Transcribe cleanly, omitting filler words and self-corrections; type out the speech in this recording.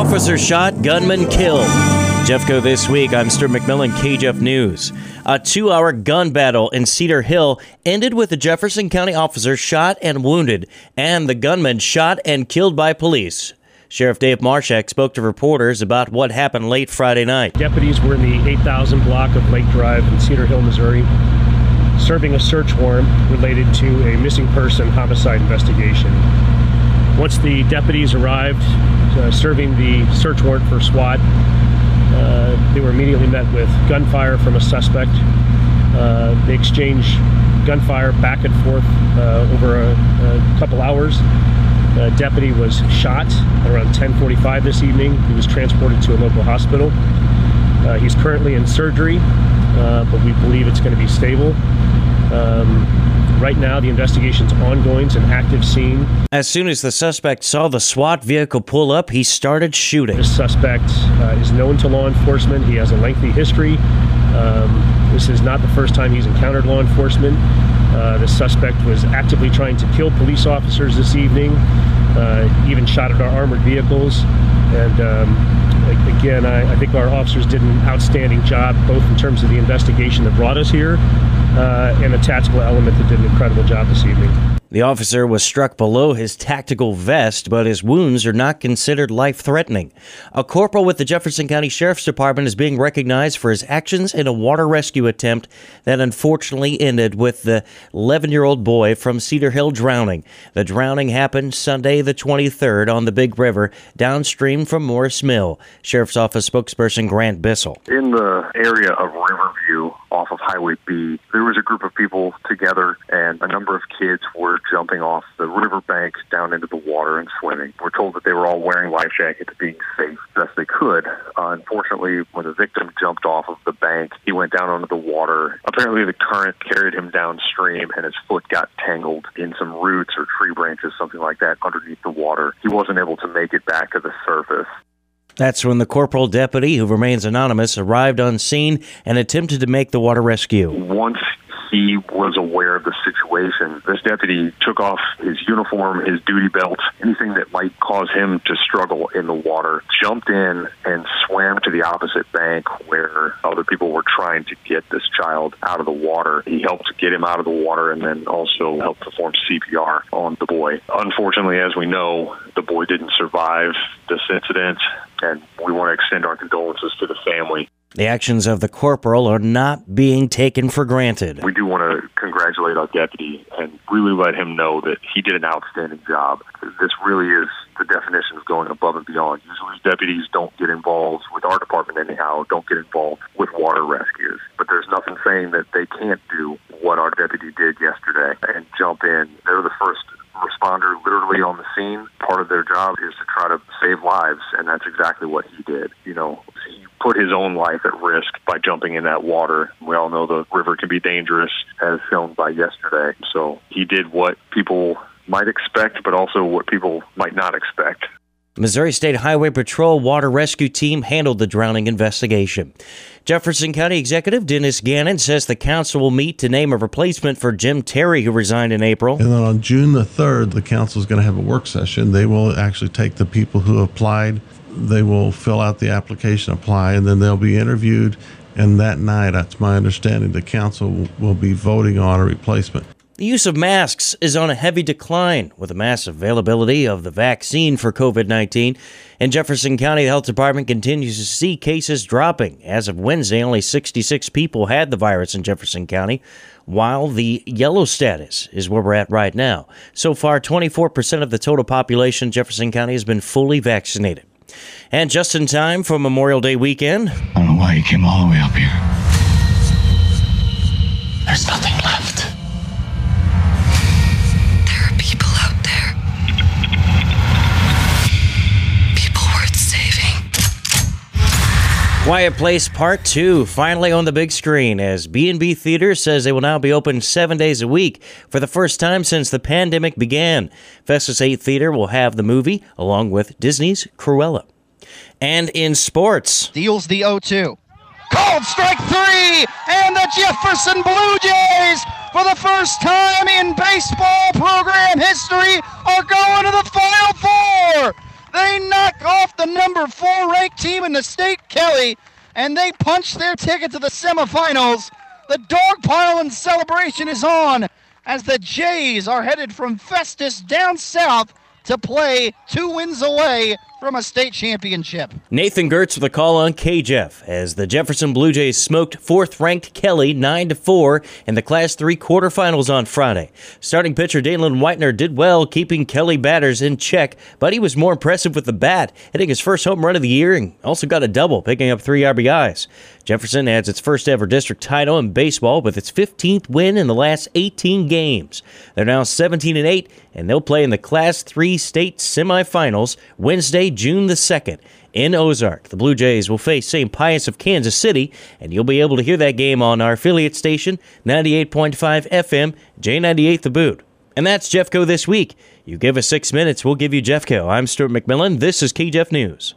Officer shot, gunman killed. Jeffco This Week, I'm Stuart McMillan, KJF News. A 2-hour gun battle in Cedar Hill ended with the Jefferson County officer shot and wounded, and the gunman shot and killed by police. Sheriff Dave Marshak spoke to reporters about what happened late Friday night. Deputies were in the 8,000 block of Lake Drive in Cedar Hill, Missouri, serving a search warrant related to a missing person homicide investigation. Once the deputies arrived, serving the search warrant for SWAT, they were immediately met with gunfire from a suspect. They exchanged gunfire back and forth over a couple hours. A deputy was shot at around 10:45 this evening. He was transported to a local hospital. He's currently in surgery, but we believe it's going to be stable. Right now, the investigation's ongoing. It's an active scene. As soon as the suspect saw the SWAT vehicle pull up, he started shooting. This suspect is known to law enforcement. He has a lengthy history. This is not the first time he's encountered law enforcement. The suspect was actively trying to kill police officers this evening, even shot at our armored vehicles. And again, I think our officers did an outstanding job, both in terms of the investigation that brought us here and the tactical element that did an incredible job this evening. The officer was struck below his tactical vest, but his wounds are not considered life-threatening. A corporal with the Jefferson County Sheriff's Department is being recognized for his actions in a water rescue attempt that unfortunately ended with the 11-year-old boy from Cedar Hill drowning. The drowning happened Sunday the 23rd on the Big River, downstream from Morris Mill. Sheriff's Office spokesperson Grant Bissell. In the area of Riverview, off of Highway B, there was a group of people together, and a number of kids were jumping off the riverbank down into the water and swimming. We're told that they were all wearing life jackets, being safe best they could. Unfortunately, when the victim jumped off of the bank, he went down onto the water. Apparently, the current carried him downstream, and his foot got tangled in some roots or tree branches, something like that, underneath the water. He wasn't able to make it back to the surface. That's when the corporal deputy, who remains anonymous, arrived on scene and attempted to make the water rescue. Once he was aware of the situation, this deputy took off his uniform, his duty belt, anything that might cause him to struggle in the water, jumped in and swam to the opposite bank where other people were trying to get this child out of the water. He helped get him out of the water and then also helped perform CPR on the boy. Unfortunately, as we know, the boy didn't survive this incident, and we want to extend our condolences to the family. The actions of the corporal are not being taken for granted. We do want to congratulate our deputy and really let him know that he did an outstanding job. This really is the definition of going above and beyond. Usually deputies don't get involved with our department anyhow, don't get involved with water rescues. But there's nothing saying that they can't do what our deputy did yesterday and jump in. They're the first responder literally on the scene. Part of their job is to try to save lives, and that's exactly what he did. You know, he put his own life at risk by jumping in that water. We all know the river can be dangerous, as shown by yesterday. So he did what people might expect, but also what people might not expect. Missouri State Highway Patrol Water Rescue Team handled the drowning investigation. Jefferson County Executive Dennis Gannon says the council will meet to name a replacement for Jim Terry, who resigned in April. And then on June the 3rd, the council is going to have a work session. They will actually take the people who applied. They will fill out the application, apply, and then they'll be interviewed. And that night, that's my understanding, the council will be voting on a replacement. The use of masks is on a heavy decline with the mass availability of the vaccine for COVID-19. In Jefferson County, the health department continues to see cases dropping. As of Wednesday, only 66 people had the virus in Jefferson County, while the yellow status is where we're at right now. So far, 24% of the total population in Jefferson County has been fully vaccinated. And just in time for Memorial Day weekend. I don't know why you came all the way up here. There's nothing left. Quiet Place Part 2 finally on the big screen as B&B Theater says they will now be open 7 days a week for the first time since the pandemic began. Festus 8 Theater will have the movie along with Disney's Cruella. And in sports, deals the 0-2. Called strike three, and the Jefferson Blue Jays, for the first time in baseball program history, are going to the Final Four. They knock off the number 4 ranked team in the state, Kelly, and they punch their ticket to the semifinals. The dog pile and celebration is on as the Jays are headed from Festus down south to play 2 wins away from a state championship. Nathan Gertz with a call on KJF as the Jefferson Blue Jays smoked 4th-ranked Kelly 9-4 in the Class 3 quarterfinals on Friday. Starting pitcher Daylen Whitener did well keeping Kelly batters in check, but he was more impressive with the bat, hitting his first home run of the year and also got a double, picking up 3 RBIs. Jefferson adds its first-ever district title in baseball with its 15th win in the last 18 games. They're now 17-8, and they'll play in the Class 3 state semifinals Wednesday, June the 2nd in Ozark. The Blue Jays will face St. Pius of Kansas City, and you'll be able to hear that game on our affiliate station, 98.5 FM J98 The Boot. And that's Jeffco this week. You give us 6 minutes, we'll give you Jeffco. I'm Stuart McMillan. This is KJF News.